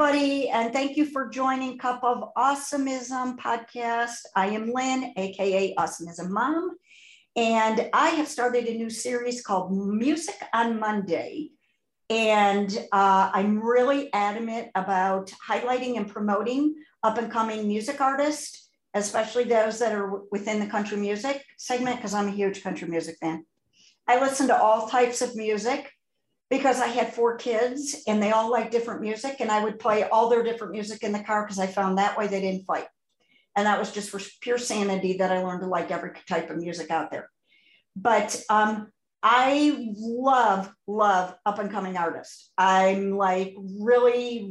everybody, and thank you for joining Cup of Awesomism podcast. I am Lynn, aka Awesomism Mom, and I have started a new series called Music on Monday, and I'm really adamant about highlighting and promoting up-and-coming music artists, especially those that are within the country music segment, because I'm a huge country music fan. I listen to all types of music, because I had four kids and they all liked different music, and I would play all their different music in the car because I found that way they didn't fight. And that was just for pure sanity that I learned to like every type of music out there. But I love up and coming artists. I'm like really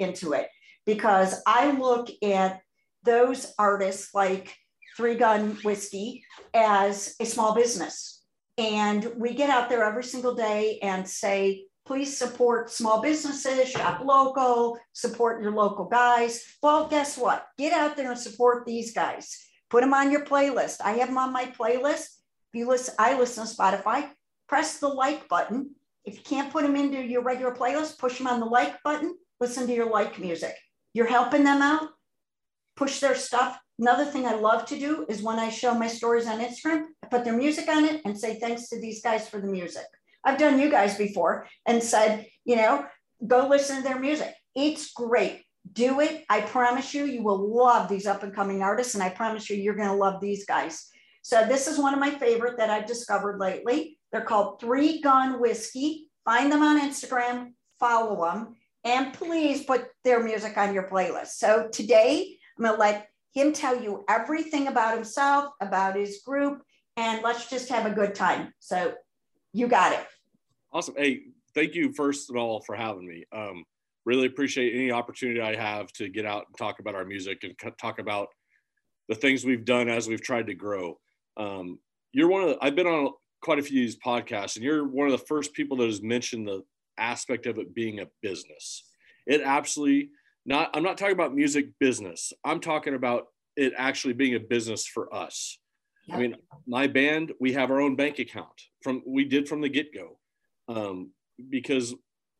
into it because I look at those artists like Three Gun Whiskey as a small business. And we get out there every single day and say, please support small businesses, shop local, support your local guys. Well, guess what? Get out there and support these guys. Put them on your playlist. I have them on my playlist. If you listen, I listen to Spotify, press the like button. If you can't put them into your regular playlist, push them on the like button, listen to your like music. You're helping them out, push their stuff. Another thing I love to do is when I show my stories on Instagram, I put their music on it and say, thanks to these guys for the music. I've done you guys before and said, you know, go listen to their music. It's great. Do it. I promise you, you will love these up and coming artists. And I promise you, you're going to love these guys. So this is one of my favorite that I've discovered lately. They're called Three Gun Whiskey. Find them on Instagram, follow them, and please put their music on your playlist. So today I'm going to let him tell you everything about himself, about his group, and let's just have a good time. So you got it. Awesome. Hey, thank you first of all for having me. Really appreciate any opportunity I have to get out and talk about our music and talk about the things we've done as we've tried to grow. You're one of the, I've been on quite a few of these podcasts, and you're one of the first people that has mentioned the aspect of it being a business. It absolutely I'm not talking about music business. I'm talking about it actually being a business for us. Yep. I mean, my band, we have our own bank account we did from the get-go because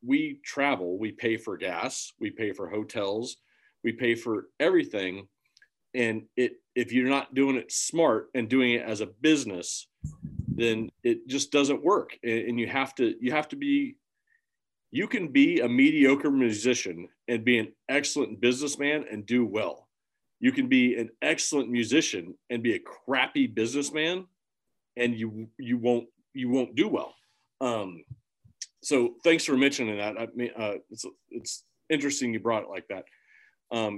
we travel, we pay for gas, we pay for hotels, we pay for everything. And if you're not doing it smart and doing it as a business, then it just doesn't work. And you can be a mediocre musician and be an excellent businessman and do well. You can be an excellent musician and be a crappy businessman and you won't do well. So thanks for mentioning that. I mean, it's interesting you brought it like that.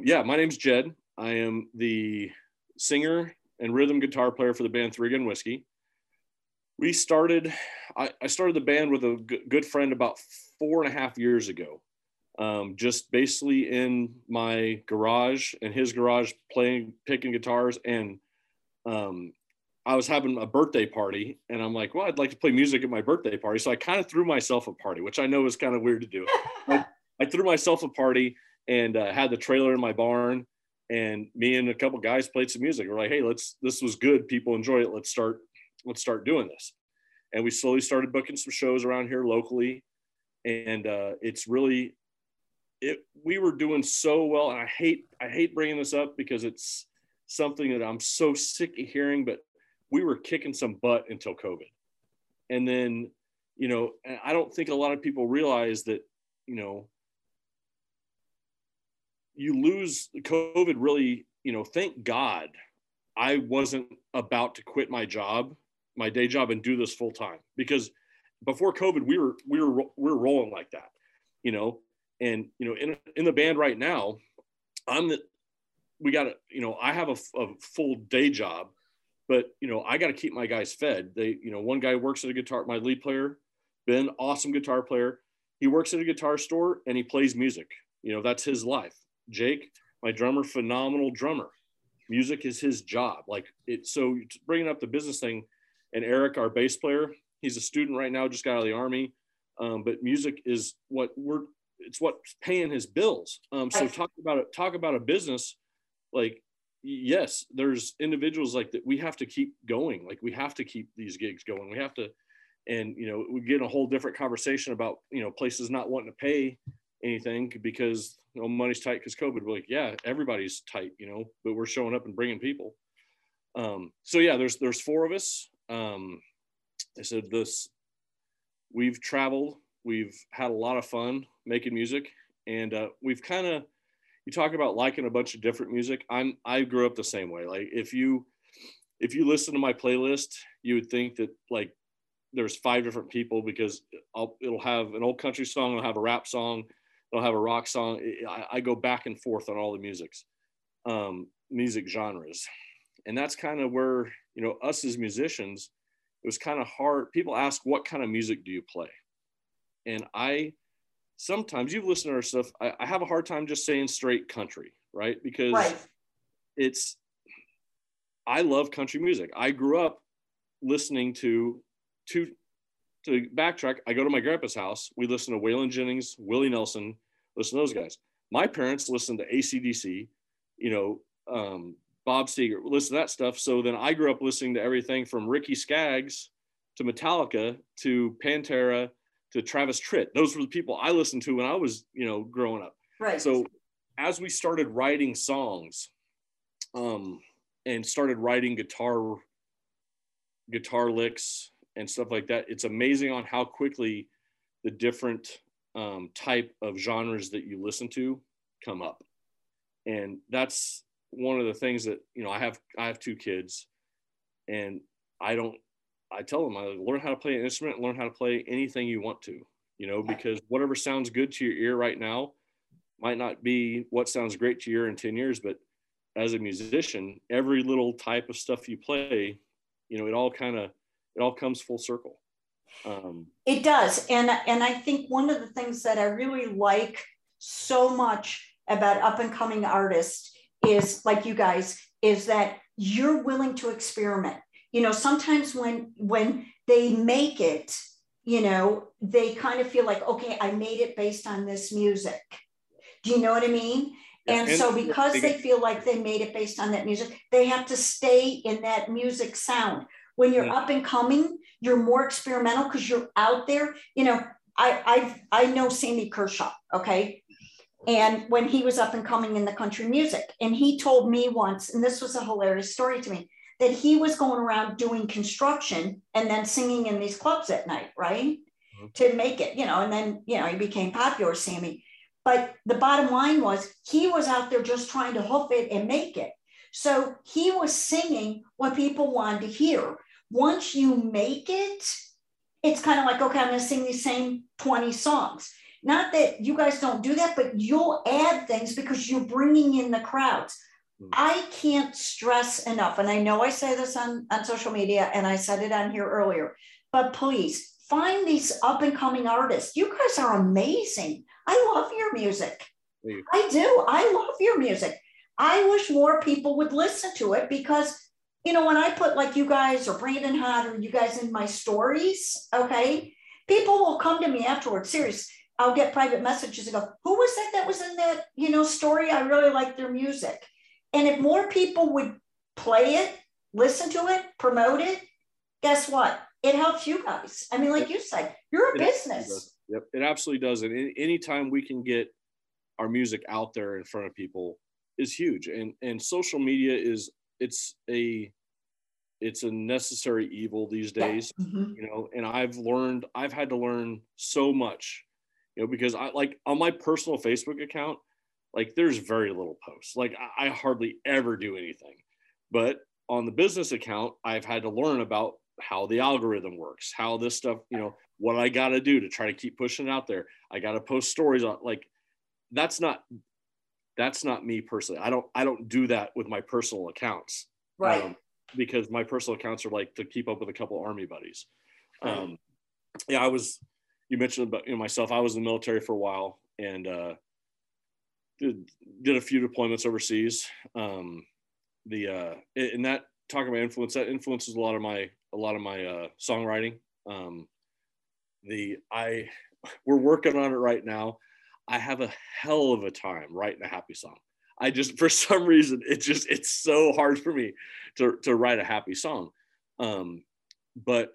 Yeah, my name's Jed. I am the singer and rhythm guitar player for the band Three Gun Whiskey. I started the band with a good friend about 4.5 years ago, just basically in my garage, in his garage, picking guitars. And I was having a birthday party and I'm like, well, I'd like to play music at my birthday party. So I kind of threw myself a party, which I know is kind of weird to do. I threw myself a party and had the trailer in my barn, and me and a couple guys played some music. We're like, hey, this was good. People enjoy it. Let's start doing this. And we slowly started booking some shows around here locally. And we were doing so well. And I hate bringing this up because it's something that I'm so sick of hearing, but we were kicking some butt until COVID. And then, you know, I don't think a lot of people realize that, you know, you lose COVID really, you know, thank God I wasn't about to quit my day job, and do this full time, because before COVID we were rolling like that, you know. And you know, in the band right now, I have a full day job, but you know, I got to keep my guys fed. One guy works at a guitar, my lead player, Ben, awesome guitar player. He works at a guitar store and he plays music. You know, that's his life. Jake, my drummer, phenomenal drummer. Music is his job. So bringing up the business thing, and Eric, our bass player, he's a student right now, just got out of the Army. But music is what's paying his bills. So talk about a business. Like, yes, there's individuals like that. We have to keep going. Like, we have to keep these gigs going. We have to, and you know, we get a whole different conversation about, you know, places not wanting to pay anything because, you know, money's tight because COVID. We're like, yeah, everybody's tight, you know, but we're showing up and bringing people. So yeah, there's four of us. I said this, we've traveled, we've had a lot of fun making music, and we've kind of, you talk about liking a bunch of different music. I grew up the same way. Like if you listen to my playlist, you would think that like there's five different people, because it'll have an old country song, it'll have a rap song, it'll have a rock song. I go back and forth on all the music genres. And that's kind of where, you know, us as musicians, it was kind of hard. People ask, what kind of music do you play? And sometimes you've listened to our stuff. I have a hard time just saying straight country, right? Because I love country music. I grew up listening to backtrack, I go to my grandpa's house. We listen to Waylon Jennings, Willie Nelson, listen to those guys. My parents listened to ACDC, you know, Bob Seger, listen to that stuff. So then I grew up listening to everything from Ricky Skaggs to Metallica to Pantera to Travis Tritt. Those were the people I listened to when I was, you know, growing up. Right. So as we started writing songs, and started writing guitar licks and stuff like that, it's amazing on how quickly the different type of genres that you listen to come up. And that's one of the things that, you know, I have two kids, and I tell them, I learn how to play an instrument, learn how to play anything you want to, you know, because whatever sounds good to your ear right now might not be what sounds great to your ear in 10 years. But as a musician, every little type of stuff you play, you know, it all comes full circle. It does. And I think one of the things that I really like so much about up and coming artists is, like you guys, is that you're willing to experiment. You know, sometimes when they make it, you know, they kind of feel like, okay, I made it based on this music. Do you know what I mean? And so because they feel like they made it based on that music, they have to stay in that music sound. When you're up and coming, you're more experimental because you're out there. You know, I know Sammy Kershaw, okay? And when he was up and coming in the country music, and he told me once, and this was a hilarious story to me, that he was going around doing construction and then singing in these clubs at night, right? Mm-hmm. To make it, you know, and then, you know, he became popular, Sammy. But the bottom line was he was out there just trying to hoof it and make it. So he was singing what people wanted to hear. Once you make it, it's kind of like, okay, I'm going to sing these same 20 songs. Not that you guys don't do that, but you'll add things because you're bringing in the crowds. Mm-hmm. I can't stress enough, and I know I say this on social media, and I said it on here earlier, but please find these up-and-coming artists. You guys are amazing. I love your music. Mm-hmm. I do. I love your music. I wish more people would listen to it because, you know, when I put like you guys or Brandon Hot or you guys in my stories, okay, people will come to me afterwards, seriously. I'll get private messages and go, who was that was in that, you know, story? I really like their music. And if more people would play it, listen to it, promote it, guess what? It helps you guys. I mean, like you said, you're a business. Yep, it absolutely does. And anytime we can get our music out there in front of people is huge. And social media is, it's a necessary evil these days, you know, and I've had to learn so much. You know, because I like on my personal Facebook account, like there's very little posts. Like I hardly ever do anything, but on the business account, I've had to learn about how the algorithm works, how this stuff, you know, what I got to do to try to keep pushing it out there. I got to post stories on like, that's not me personally. I don't do that with my personal accounts, right? Because my personal accounts are like to keep up with a couple army buddies. Yeah, you mentioned about, you know, myself, I was in the military for a while and did a few deployments overseas. And that, talking about influence, that influences a lot of my songwriting. We're working on it right now. I have a hell of a time writing a happy song. I just, for some reason, it's so hard for me to write a happy song. But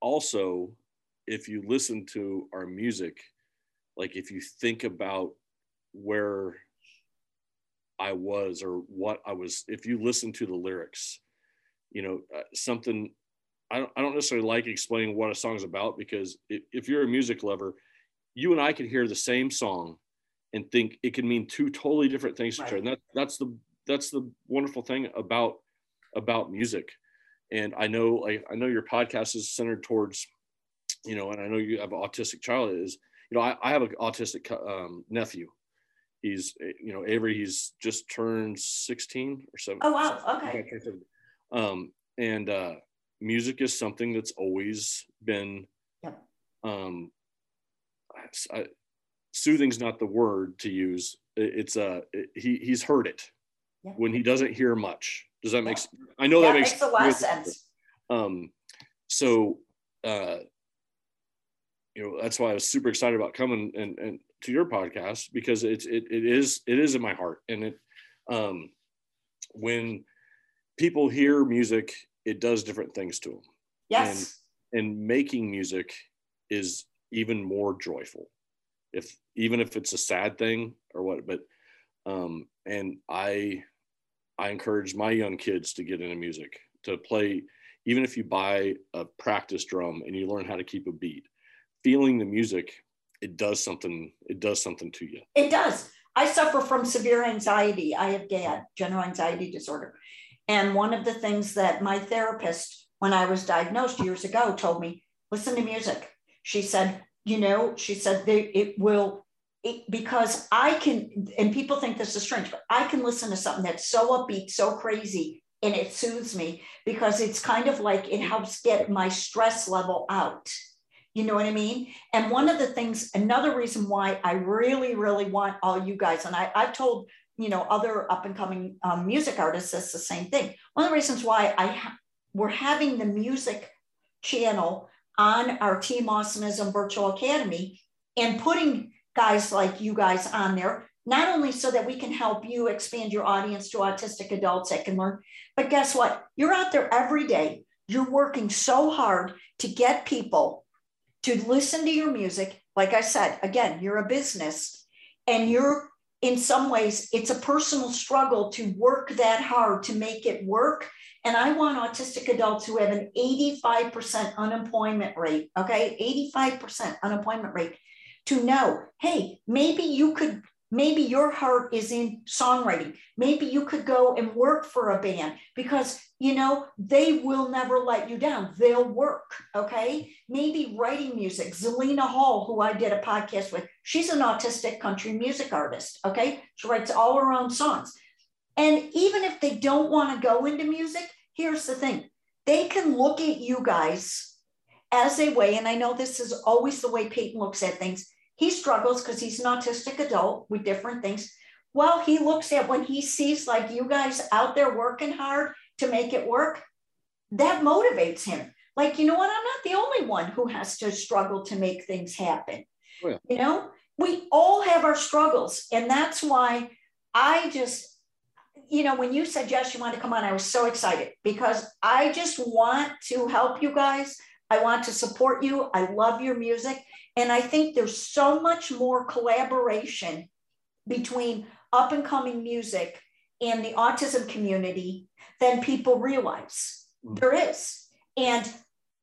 also, if you listen to our music, like, if you think about where I was or what I was, if you listen to the lyrics, you know, something, I don't necessarily like explaining what a song's about, because if you're a music lover, you and I can hear the same song and think it can mean two totally different things to each other. And that's the wonderful thing about music. And I know your podcast is centered towards, you know, and I know you have an autistic child, is, you know, I have an autistic nephew. He's, you know, Avery, he's just turned 16 or so. Oh, wow. Okay. And music is something that's always been, yep. Soothing's not the word to use. He's heard it, yep, when he doesn't hear much. Does that make sense? I know that makes a lot of sense. So, you know, that's why I was super excited about coming and to your podcast, because it is in my heart. And it, when people hear music, it does different things to them. Yes. And making music is even more joyful, even if it's a sad thing or what, but, and I encourage my young kids to get into music, to play, even if you buy a practice drum and you learn how to keep a beat, feeling the music, it does something to you. It does. I suffer from severe anxiety. I have GAD, general anxiety disorder. And one of the things that my therapist, when I was diagnosed years ago, told me, listen to music. She said, you know, because I can, and people think this is strange, but I can listen to something that's so upbeat, so crazy, and it soothes me, because it's kind of like it helps get my stress level out. You know what I mean? And one of the things, another reason why I really, really want all you guys, and I've told, you know, other up and coming music artists, that's the same thing. One of the reasons why we're having the music channel on our Team Awesomism Virtual Academy and putting guys like you guys on there, not only so that we can help you expand your audience to autistic adults that can learn, but guess what? You're out there every day. You're working so hard to get people to listen to your music. Like I said, again, you're a business, and you're, in some ways, it's a personal struggle to work that hard to make it work. And I want autistic adults who have an 85% unemployment rate, okay? 85% unemployment rate, to know, hey, maybe your heart is in songwriting. Maybe you could go and work for a band, because, you know, they will never let you down. They'll work, okay? Maybe writing music. Zelina Hall, who I did a podcast with, she's an autistic country music artist, okay? She writes all her own songs. And even if they don't want to go into music, here's the thing. They can look at you guys as a way, and I know this is always the way Peyton looks at things. He struggles because he's an autistic adult with different things. Well, he looks at, when he sees like you guys out there working hard to make it work, that motivates him. Like, you know what? I'm not the only one who has to struggle to make things happen. Oh, yeah. You know, we all have our struggles. And that's why I just, you know, when you said, Jess, you want to come on, I was so excited, because I just want to help you guys. I want to support you. I love your music. And I think there's so much more collaboration between up and coming music and the autism community than people realize. Mm-hmm. There is. And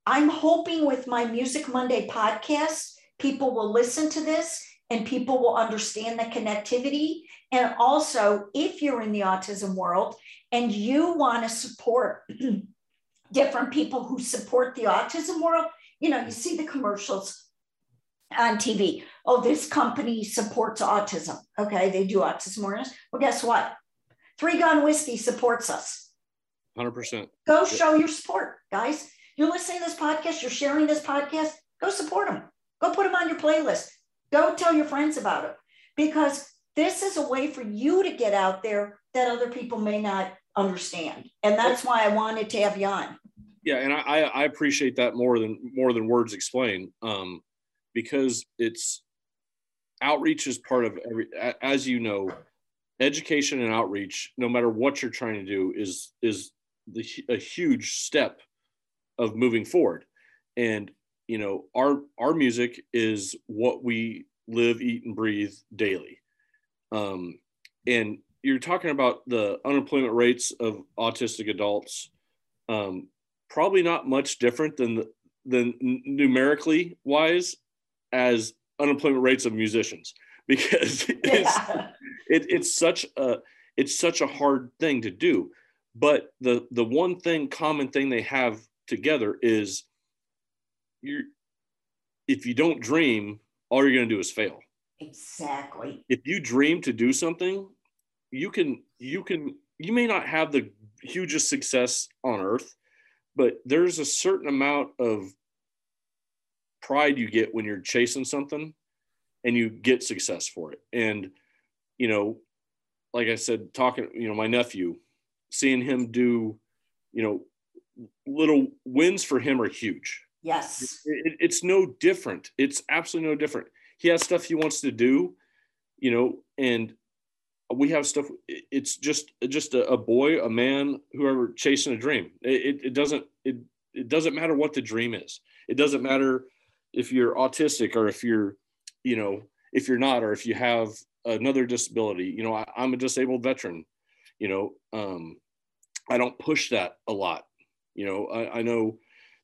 I'm hoping with my Music Monday podcast, people will listen to this and people will understand the connectivity. And also, if you're in the autism world and you want to support different people who support the autism world, you know, you see the commercials on TV. Oh, this company supports autism. Okay, they do autism awareness. Well, guess what? Three Gun Whiskey supports us. 100%. Go show your support, guys. You're listening to this podcast. You're sharing this podcast. Go support them. Go put them on your playlist. Go tell your friends about it, because this is a way for you to get out there that other people may not understand. And that's why I wanted to have you on. Yeah, and I appreciate that more than words explain. Because it's, outreach is part of every, as you know, education and outreach, no matter what you're trying to do, is a huge step of moving forward. And, you know, our music is what we live, eat, and breathe daily. And you're talking about the unemployment rates of autistic adults, probably not much different than numerically wise as unemployment rates of musicians, because it's such a hard thing to do. But the one thing, common thing they have together is if you don't dream, all you're going to do is fail. Exactly. If you dream to do something, you may not have the hugest success on earth, but there's a certain amount of pride you get when you're chasing something and you get success for it. And, you know, like I said, my nephew, seeing him do, little wins for him are huge. Yes. It's no different. It's absolutely no different. He has stuff he wants to do, and we have stuff. It's just a boy, a man, whoever, chasing a dream. It doesn't matter what the dream is. It doesn't matter if you're autistic or if you're, if you're not, or if you have another disability. I'm a disabled veteran. I don't push that a lot. I know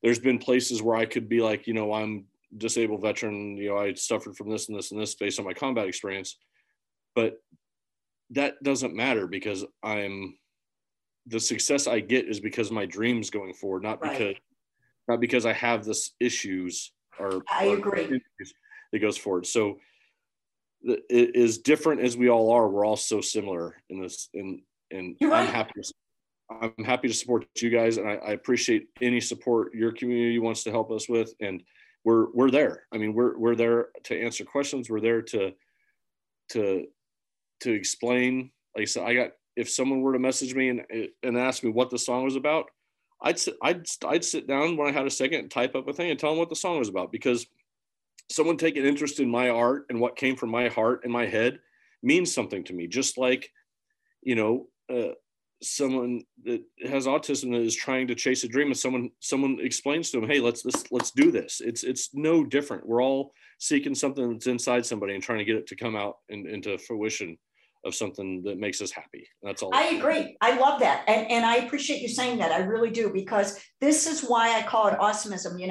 there's been places where I could be like, I'm disabled veteran, I suffered from this and this and this based on my combat experience, but that doesn't matter, because the success I get is because of my dreams going forward, not because I have this issues or that goes forward. So it is different as we all are. We're all so similar in this, and you're right. I'm happy to support you guys, and I appreciate any support your community wants to help us with, and we're there. I mean, we're there to answer questions. We're there to explain. Like I said, if someone were to message me and ask me what the song was about, I'd sit down when I had a second and type up a thing and tell them what the song was about, because someone take an interest in my art and what came from my heart and my head means something to me. Just like, someone that has autism that is trying to chase a dream, and someone explains to them, hey, let's do this. It's no different. We're all seeking something that's inside somebody and trying to get it to come out and into fruition of something that makes us happy. That's all. I agree. I love that. And I appreciate you saying that. I really do, because this is why I call it awesomism.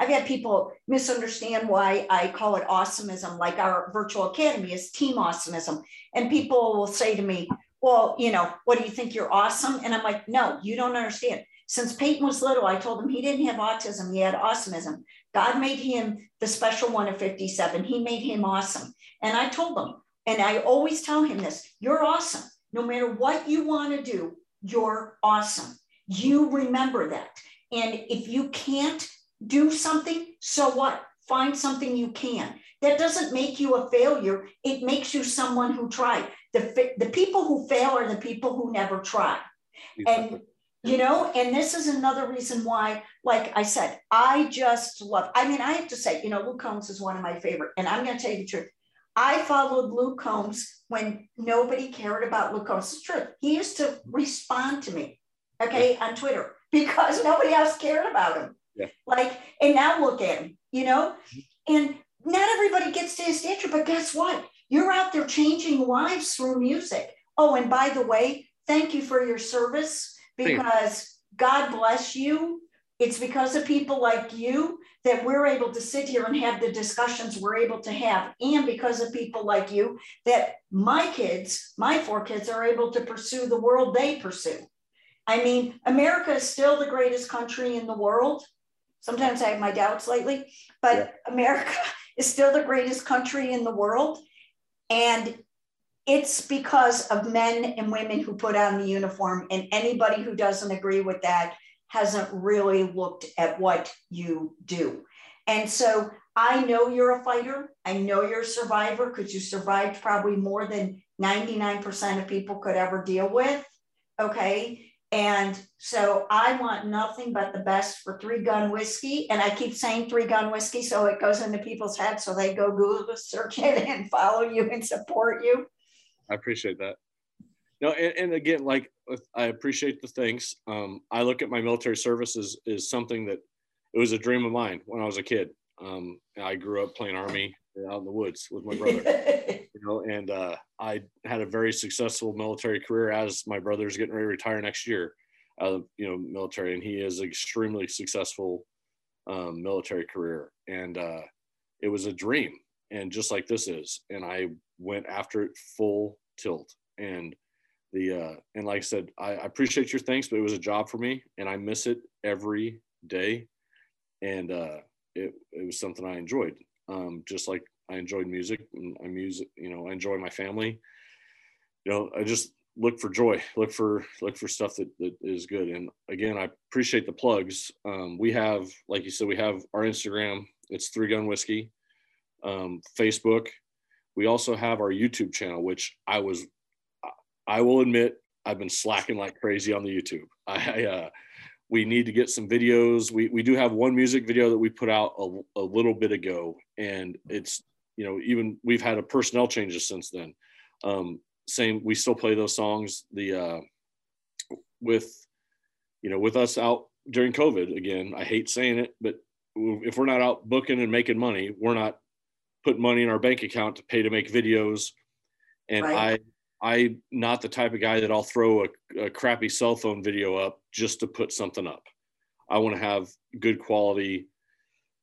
I've had people misunderstand why I call it awesomism. Like, our virtual academy is team awesomism. And people will say to me, well, what do you think? You're awesome. And I'm like, no, you don't understand. Since Peyton was little, I told him he didn't have autism. He had awesomism. God made him the special one of 57. He made him awesome. And I told him, and I always tell him this, you're awesome. No matter what you want to do, you're awesome. You remember that. And if you can't do something, so what? Find something you can. That doesn't make you a failure. It makes you someone who tried. The people who fail are the people who never try. Exactly. And, and this is another reason why, like I said, I just love, I have to say, Luke Combs is one of my favorite. And I'm going to tell you the truth. I followed Luke Combs when nobody cared about Luke Combs. It's true. He used to respond to me, on Twitter, because nobody else cared about him. Yeah. And now look at him, and not everybody gets to his nature, but guess what? You're out there changing lives through music. Oh, and by the way, thank you for your service, because God bless you. It's because of people like you that we're able to sit here and have the discussions we're able to have. And because of people like you that my 4 kids are able to pursue the world they pursue. America is still the greatest country in the world. Sometimes I have my doubts lately, but America is still the greatest country in the world. And it's because of men and women who put on the uniform, and anybody who doesn't agree with that hasn't really looked at what you do. And so I know you're a fighter. I know you're a survivor, because you survived probably more than 99% of people could ever deal with. Okay. And so I want nothing but the best for Three Gun Whiskey. And I keep saying Three Gun Whiskey, so it goes into people's heads, so they go Google, search it, and follow you and support you. I appreciate that. No, and again, I appreciate the thanks. I look at my military service as something that, it was a dream of mine when I was a kid. I grew up playing Army. out in the woods with my brother, you know, and I had a very successful military career as my brother's getting ready to retire next year out of, you know, military. And he is an extremely successful military career. And it was a dream. And just like this is, and I went after it full tilt. And the, and like I said, I appreciate your thanks, but it was a job for me and I miss it every day. And it was something I enjoyed. Just like I enjoyed music and I music, you know, I enjoy my family, you know, I just look for joy, look for stuff that is good. And again, I appreciate the plugs. We have, like you said, we have our Instagram, it's 3 Gun Whiskey, Facebook. We also have our YouTube channel, which I will admit, I've been slacking like crazy on the YouTube. We need to get some videos. We do have one music video that we put out a little bit ago, and it's, you know, even we've had a personnel changes since then. Same, we still play those songs. The with us out during COVID again, I hate saying it, but if we're not out booking and making money, we're not putting money in our bank account to pay to make videos. And right. I'm not the type of guy that I'll throw a crappy cell phone video up just to put something up. I want to have good quality,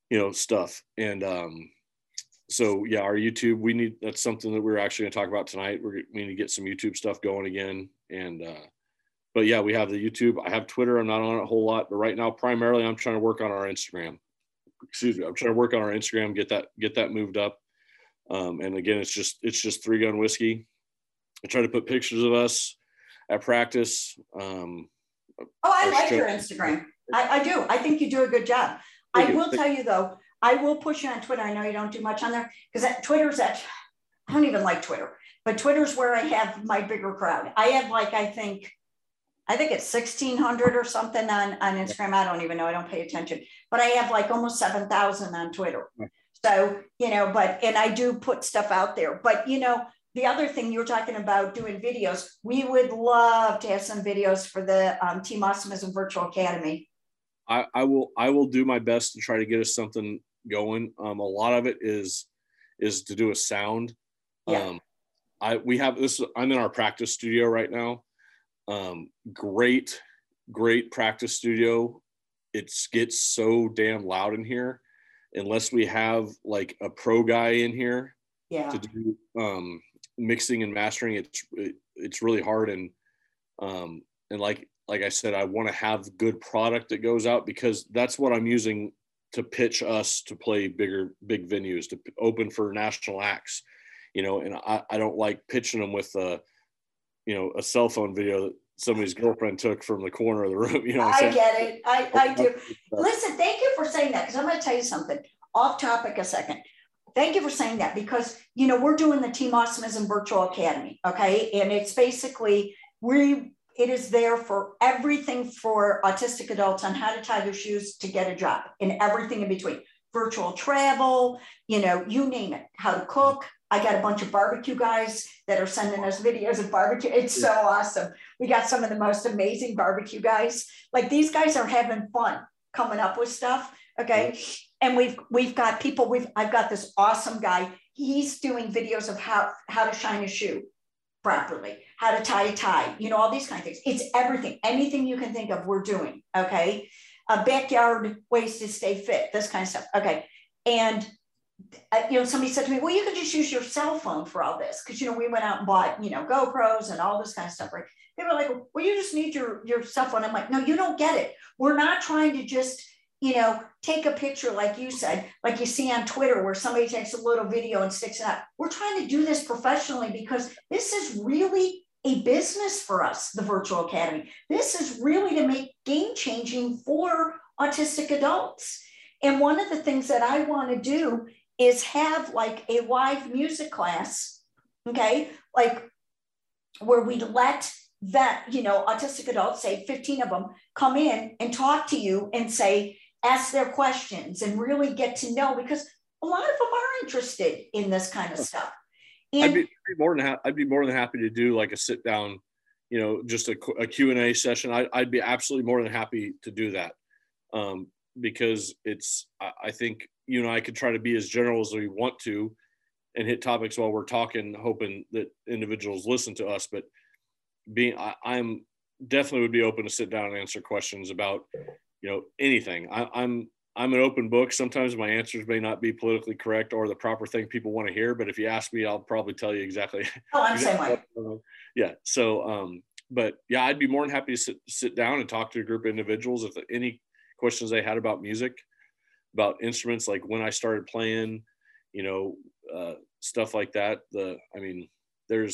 you know, stuff. And so, yeah, our YouTube, that's something that we're actually going to talk about tonight. We need to get some YouTube stuff going again. And, but yeah, we have the YouTube. I have Twitter. I'm not on it a whole lot, but right now, primarily I'm trying to work on our Instagram. Excuse me. I'm trying to work on our Instagram, get that moved up. And again, it's just 3 Gun Whiskey. I try to put pictures of us at practice. I like your Instagram. I do. I think you do a good job. I will tell you though, I will push you on Twitter. I know you don't do much on there because I don't even like Twitter, but Twitter's where I have my bigger crowd. I have like, I think it's 1,600 or something on Instagram. I don't even know. I don't pay attention, but I have like almost 7,000 on Twitter. So, you know, and I do put stuff out there, but you know, the other thing you were talking about doing videos, we would love to have some videos for the Team Awesomism Virtual Academy. I will do my best to try to get us something going. A lot of it is to do with sound. Yeah. I'm in our practice studio right now. Great practice studio. It gets so damn loud in here, unless we have like a pro guy in here. Yeah. To do mixing and mastering, it's really hard, and like I said, I want to have good product that goes out because that's what I'm using to pitch us to play big venues, to open for national acts, you know. And I don't like pitching them with a cell phone video that somebody's girlfriend took from the corner of the room. You know what I'm saying? Get it. I do. Listen, thank you for saying that because I'm going to tell you something off topic a second. Thank you for saying that because, you know, we're doing the Team Awesomism Virtual Academy, okay? And it's basically, it is there for everything for autistic adults on how to tie their shoes to get a job and everything in between. Virtual travel, you know, you name it, how to cook. I got a bunch of barbecue guys that are sending us videos of barbecue. It's so awesome. We got some of the most amazing barbecue guys. Like these guys are having fun coming up with stuff, okay? And we've got people, I've got this awesome guy. He's doing videos of how to shine a shoe properly, how to tie a tie, you know, all these kind of things. It's everything, anything you can think of, we're doing, okay? Backyard ways to stay fit, this kind of stuff, okay? And, you know, somebody said to me, well, you could just use your cell phone for all this. Because, you know, we went out and bought, you know, GoPros and all this kind of stuff, right? They were like, well, you just need your cell phone. I'm like, no, you don't get it. We're not trying to just, you know, take a picture, like you said, like you see on Twitter where somebody takes a little video and sticks it out. We're trying to do this professionally because this is really a business for us, the Virtual Academy. This is really to make game changing for autistic adults. And one of the things that I want to do is have like a live music class, okay? Like where we let you know, autistic adults, say 15 of them, come in and talk to you and say, ask their questions and really get to know, because a lot of them are interested in this kind of stuff. And I'd be more than happy to do like a sit down, you know, just a Q&A session. I'd be absolutely more than happy to do that because I think, you know, I could try to be as general as we want to and hit topics while we're talking, hoping that individuals listen to us. But I'm definitely would be open to sit down and answer questions about, you know, anything. I'm an open book. Sometimes my answers may not be politically correct or the proper thing people want to hear, but if you ask me, I'll probably tell you exactly. Oh, I'm exactly same way. Yeah. So, but yeah, I'd be more than happy to sit down and talk to a group of individuals if any questions they had about music, about instruments, like when I started playing, you know, stuff like that. There's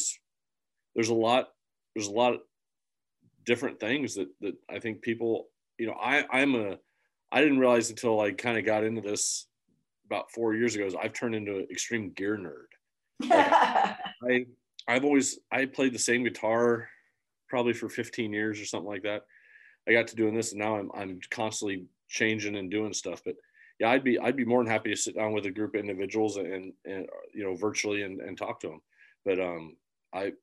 a lot of different things that I think people, you know, I didn't realize until I kind of got into this about 4 years ago, is I've turned into an extreme gear nerd. Like I played the same guitar probably for 15 years or something like that. I got to doing this, and now I'm constantly changing and doing stuff. But yeah, I'd be more than happy to sit down with a group of individuals and you know, virtually and talk to them. But I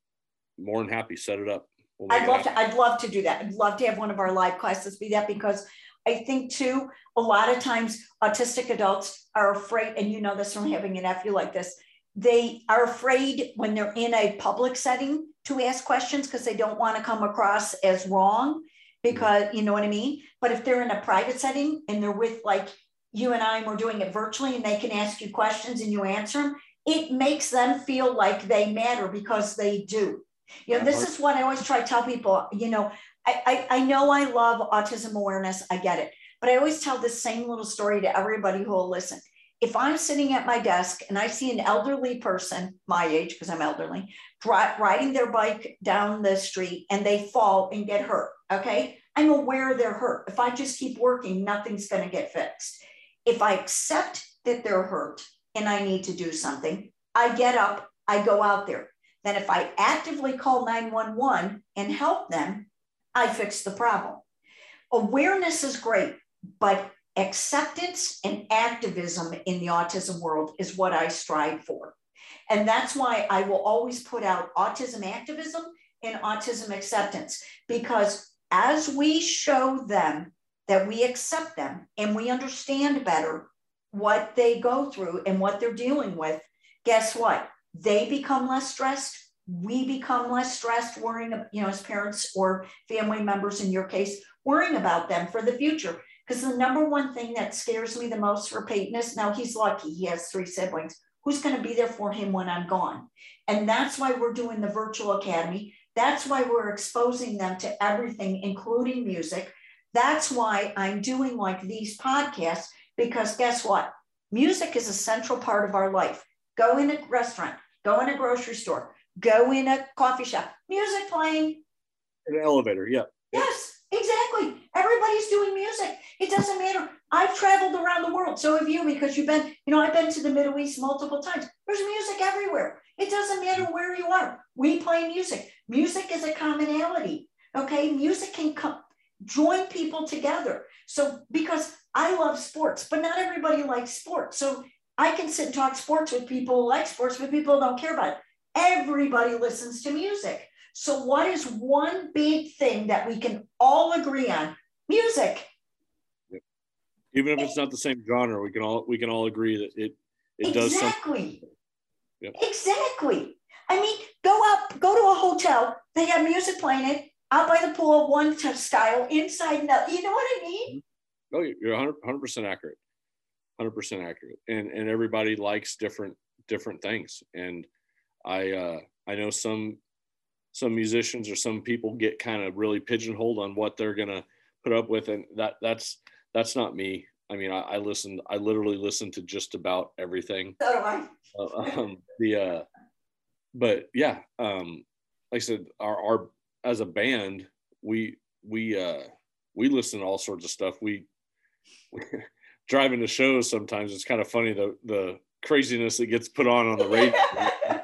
more than happy, set it up. We'll I'd love to do that. I'd love to have one of our live classes be that, because I think too, a lot of times autistic adults are afraid, and you know this from having an nephew like this, they are afraid when they're in a public setting to ask questions because they don't want to come across as wrong, because you know what I mean? But if they're in a private setting and they're with, like you and I, and we're doing it virtually, and they can ask you questions and you answer them, it makes them feel like they matter, because they do. You know, this is what I always try to tell people. You know, I know I love autism awareness. I get it. But I always tell this same little story to everybody who will listen. If I'm sitting at my desk and I see an elderly person, my age, because I'm elderly, riding their bike down the street, and they fall and get hurt, okay? I'm aware they're hurt. If I just keep working, nothing's going to get fixed. If I accept that they're hurt and I need to do something, I get up, I go out there. Then if I actively call 911 and help them, I fix the problem. Awareness is great, but acceptance and activism in the autism world is what I strive for. And that's why I will always put out autism activism and autism acceptance, because as we show them that we accept them and we understand better what they go through and what they're dealing with, guess what? They become less stressed. We become less stressed worrying, you know, as parents or family members, in your case, worrying about them for the future. Because the number one thing that scares me the most for Peyton is, now he's lucky, he has three siblings, who's going to be there for him when I'm gone? And that's why we're doing the virtual academy. That's why we're exposing them to everything, including music. That's why I'm doing like these podcasts, because guess what? Music is a central part of our life. Go in a restaurant, go in a grocery store, go in a coffee shop, music playing. An elevator, yeah. Yes, exactly. Everybody's doing music. It doesn't matter. I've traveled around the world. So have you, because you've been, you know, I've been to the Middle East multiple times. There's music everywhere. It doesn't matter where you are. We play music. Music is a commonality, okay? Music can join people together. So, because I love sports, but not everybody likes sports. So I can sit and talk sports with people who like sports, but people who don't care about it. Everybody listens to music. So what is one big thing that we can all agree on? Music. Yep. Even if it's not the same genre, we can all agree that it does something. Yep. Exactly. I mean, go to a hotel. They have music playing it out by the pool, one style, inside and out. You know what I mean? Oh, you're 100% accurate. 100% accurate, and everybody likes different things. And I know some musicians or some people get kind of really pigeonholed on what they're gonna put up with, and that's not me. I mean, I literally listen to just about everything. So do I. But yeah, like I said, our as a band, we listen to all sorts of stuff. We driving to shows sometimes, it's kind of funny the craziness that gets put on the radio.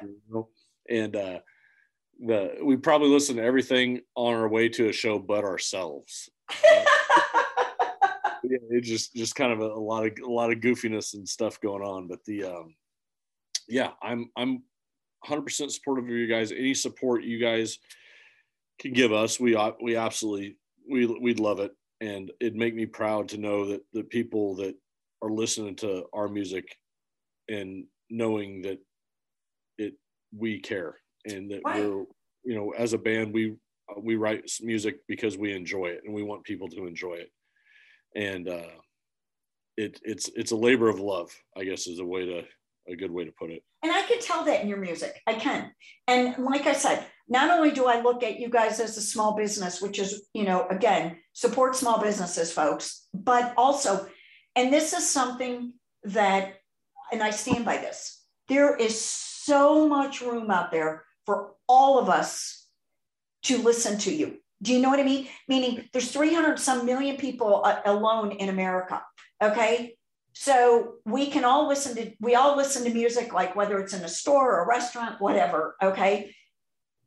You know? And we probably listen to everything on our way to a show but ourselves. Yeah, it's just kind of a lot of goofiness and stuff going on. But I'm 100% supportive of you guys. Any support you guys can give us, we absolutely we'd love it. And it'd make me proud to know that the people that are listening to our music and knowing that we care, and that we're, you know, as a band, we write music because we enjoy it and we want people to enjoy it. And it's a labor of love, I guess, is a good way to put it. And I can tell that in your music. I can. And like I said, not only do I look at you guys as a small business, which is, you know, again, support small businesses, folks, but also, and this is something that, and I stand by this, there is so much room out there for all of us to listen to you. Do you know what I mean? Meaning there's 300 some million people alone in America. Okay. So we all listen to music, like whether it's in a store or a restaurant, whatever. Okay.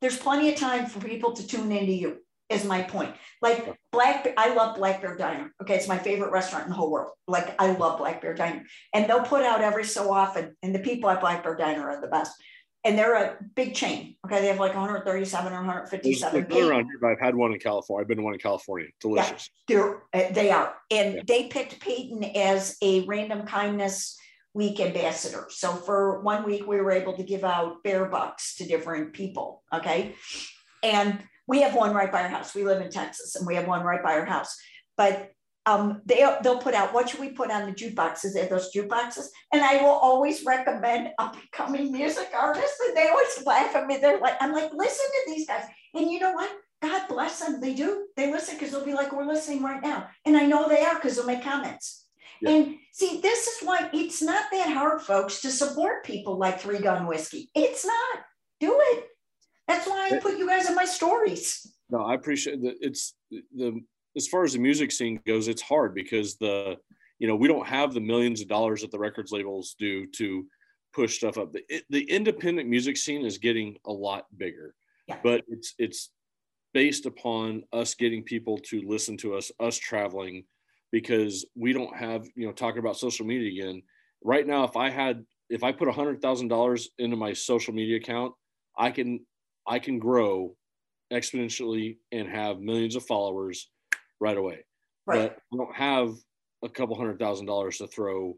There's plenty of time for people to tune into you, is my point. Like I love Black Bear Diner. Okay. It's my favorite restaurant in the whole world. Like I love Black Bear Diner, and they'll put out every so often, and the people at Black Bear Diner are the best. And they're a big chain. Okay. They have like 137 or 157. They're around here, but I've had one in California. I've been to one in California. Delicious. Yeah, they are. And they picked Peyton as a Random Kindness Week ambassador. So for 1 week, we were able to give out bear bucks to different people. Okay. And we have one right by our house. We live in Texas and we have one right by our house. But they'll put out, what should we put on the jukeboxes? They have those jukeboxes. And I will always recommend up-and-coming music artists. And they always laugh at me. They're like, I'm like, listen to these guys. And you know what? God bless them. They do. They listen because they'll be like, we're listening right now. And I know they are because they'll make comments. Yeah. And see, this is why it's not that hard, folks, to support people like Three Gun Whiskey. It's not. Do it. That's why I put you guys in my stories. No, I appreciate that. As far as the music scene goes, it's hard because we don't have the millions of dollars that the records labels do to push stuff up. The independent music scene is getting a lot bigger, yeah. But it's based upon us getting people to listen to us traveling, because we don't have, talking about social media again, right now, if I put $100,000 into my social media account, I can grow exponentially and have millions of followers right away, right. But I don't have a couple $100,000 to throw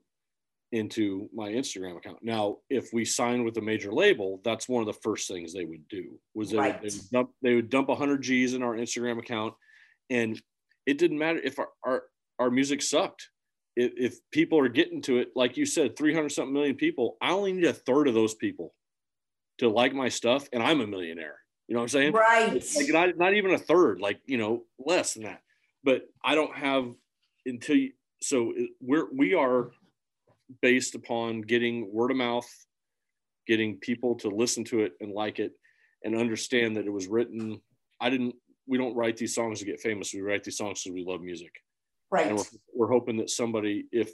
into my Instagram account. Now, if we sign with a major label, that's one of the first things they would do was right. they would dump 100 G's in our Instagram account, and it didn't matter if our music sucked. If people are getting to it, like you said, 300 something million people, I only need a third of those people to like my stuff, and I'm a millionaire. You know what I'm saying? Right. It's like not even a third, like less than that. But I don't have we are based upon getting word of mouth, getting people to listen to it and like it and understand that it was written. We don't write these songs to get famous. We write these songs because we love music. Right. And we're hoping that somebody, if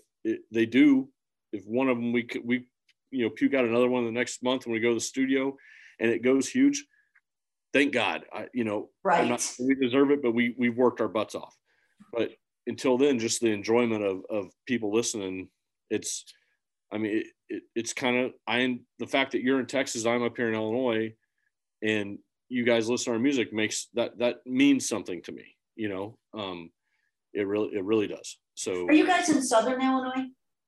one of them, we puke out another one the next month when we go to the studio and it goes huge. Thank God, right. We deserve it, but we've worked our butts off. But until then, just the enjoyment of people listening, it's kind of, the fact that you're in Texas, I'm up here in Illinois, and you guys listen to our music makes that means something to me, it really does. So are you guys in Southern Illinois?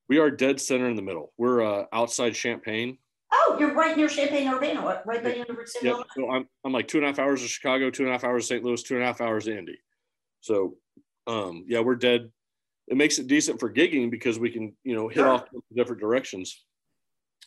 We are dead center in the middle. We're outside Champaign. Oh, you're right near Champaign-Urbana, right by the University of Illinois. So I'm like 2.5 hours to Chicago, 2.5 hours to St. Louis, 2.5 hours to Indy. So, we're dead. It makes it decent for gigging because we can, hit sure. off different directions.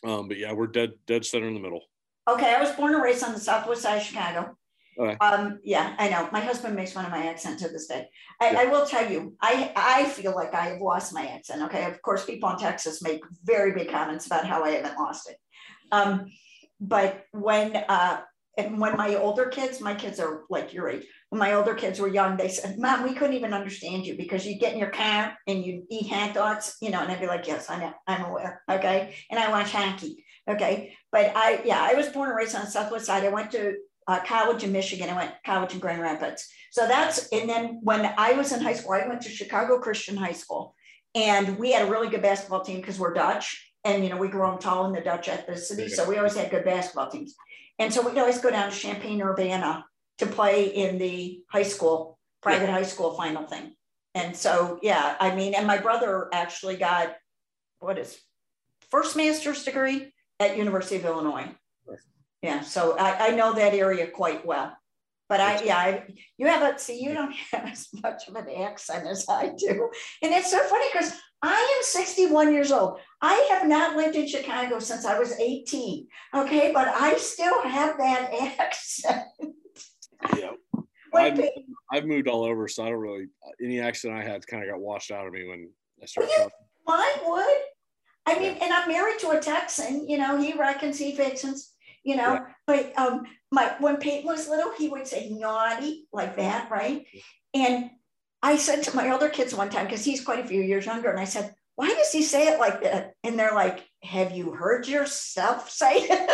We're dead center in the middle. Okay, I was born and raised on the southwest side of Chicago. Right. I know. My husband makes fun of my accent to this day. I will tell you, I feel like I have lost my accent. Okay, of course, people in Texas make very big comments about how I haven't lost it. But when my kids are like your age, when my older kids were young, they said, Mom, we couldn't even understand you because you get in your car and you eat hot dogs, and I'd be like, yes, I know, I'm aware. Okay. And I watch hockey. Okay. But I was born and raised on the southwest side. I went to college in Michigan. I went to college in Grand Rapids. So and then when I was in high school, I went to Chicago Christian High School, and we had a really good basketball team because we're Dutch. And, we grew up tall in the Dutch ethnicity, so we always had good basketball teams. And so we'd always go down to Champaign-Urbana to play in the high school, private high school final thing. And so, and my brother actually got, first master's degree at University of Illinois. Yeah, so I know that area quite well. But you haven't, see, you don't have as much of an accent as I do. And it's so funny because I am 61 years old. I have not lived in Chicago since I was 18. Okay, but I still have that accent. Yeah. I've moved all over, so I don't really, any accent I had kind of got washed out of me when I started talking. Mine would. I mean, and I'm married to a Texan, you know, he reckons, he fixins, you know, but when Peyton was little, he would say naughty like that, right? And I said to my older kids one time, because he's quite a few years younger, and I said, why does he say it like that? And they're like, have you heard yourself say it?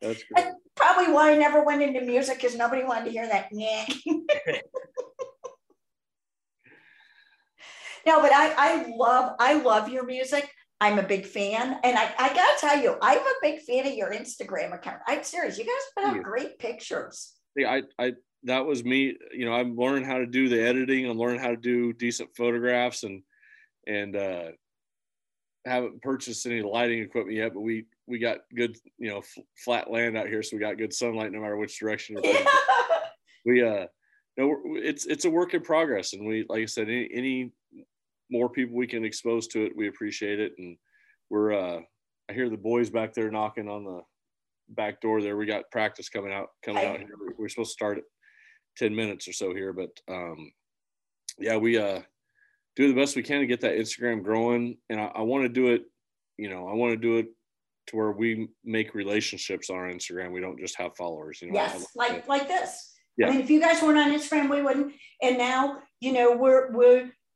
That's great. That's probably why I never went into music, because nobody wanted to hear that. No, but I love your music. I'm a big fan. And I got to tell you, I'm a big fan of your Instagram account. I'm serious. You guys put out great pictures. Yeah, that was me. You know, I'm learning how to do the editing. I'm learning how to do decent photographs and haven't purchased any lighting equipment yet, but we got good, you know, flat land out here. So we got good sunlight no matter which direction. No, it's a work in progress. And we, like I said, any more people we can expose to it, we appreciate it. And we're I hear the boys back there knocking on the back door there. We got practice coming out here. We're supposed to start at 10 minutes or so here, but we do the best we can to get that Instagram growing. And I want to do it, you know, I want to do it to where we make relationships on our Instagram. We don't just have followers, you know. Yes, like this. Yeah. I mean, if you guys weren't on Instagram, we wouldn't. And now, you know,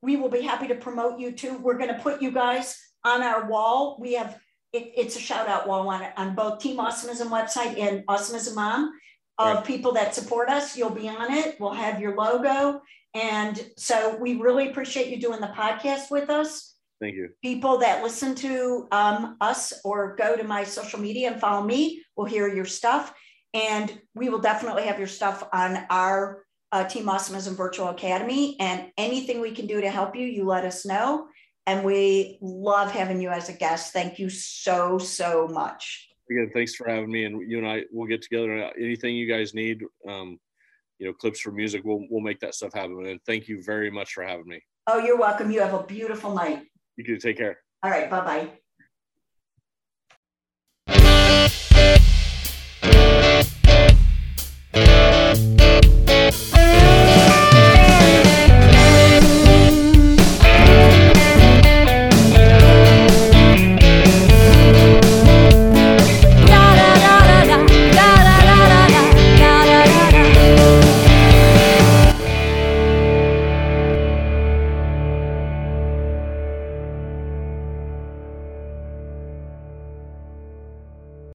we will be happy to promote you too. We're going to put you guys on our wall. We have, it's a shout out wall on both Team Awesomism website and Awesomism Mom of people that support us. You'll be on it. We'll have your logo. And so we really appreciate you doing the podcast with us. Thank you. People that listen to us or go to my social media and follow me will hear your stuff. And we will definitely have your stuff on our Team Awesomism Virtual Academy. And anything we can do to help you, you let us know. And we love having you as a guest. Thank you so, so much. Again, thanks for having me. And you and I will get together. Anything you guys need, you know, clips for music, we'll make that stuff happen. And thank you very much for having me. Oh, you're welcome. You have a beautiful night. You too. Take care. All right. Bye-bye.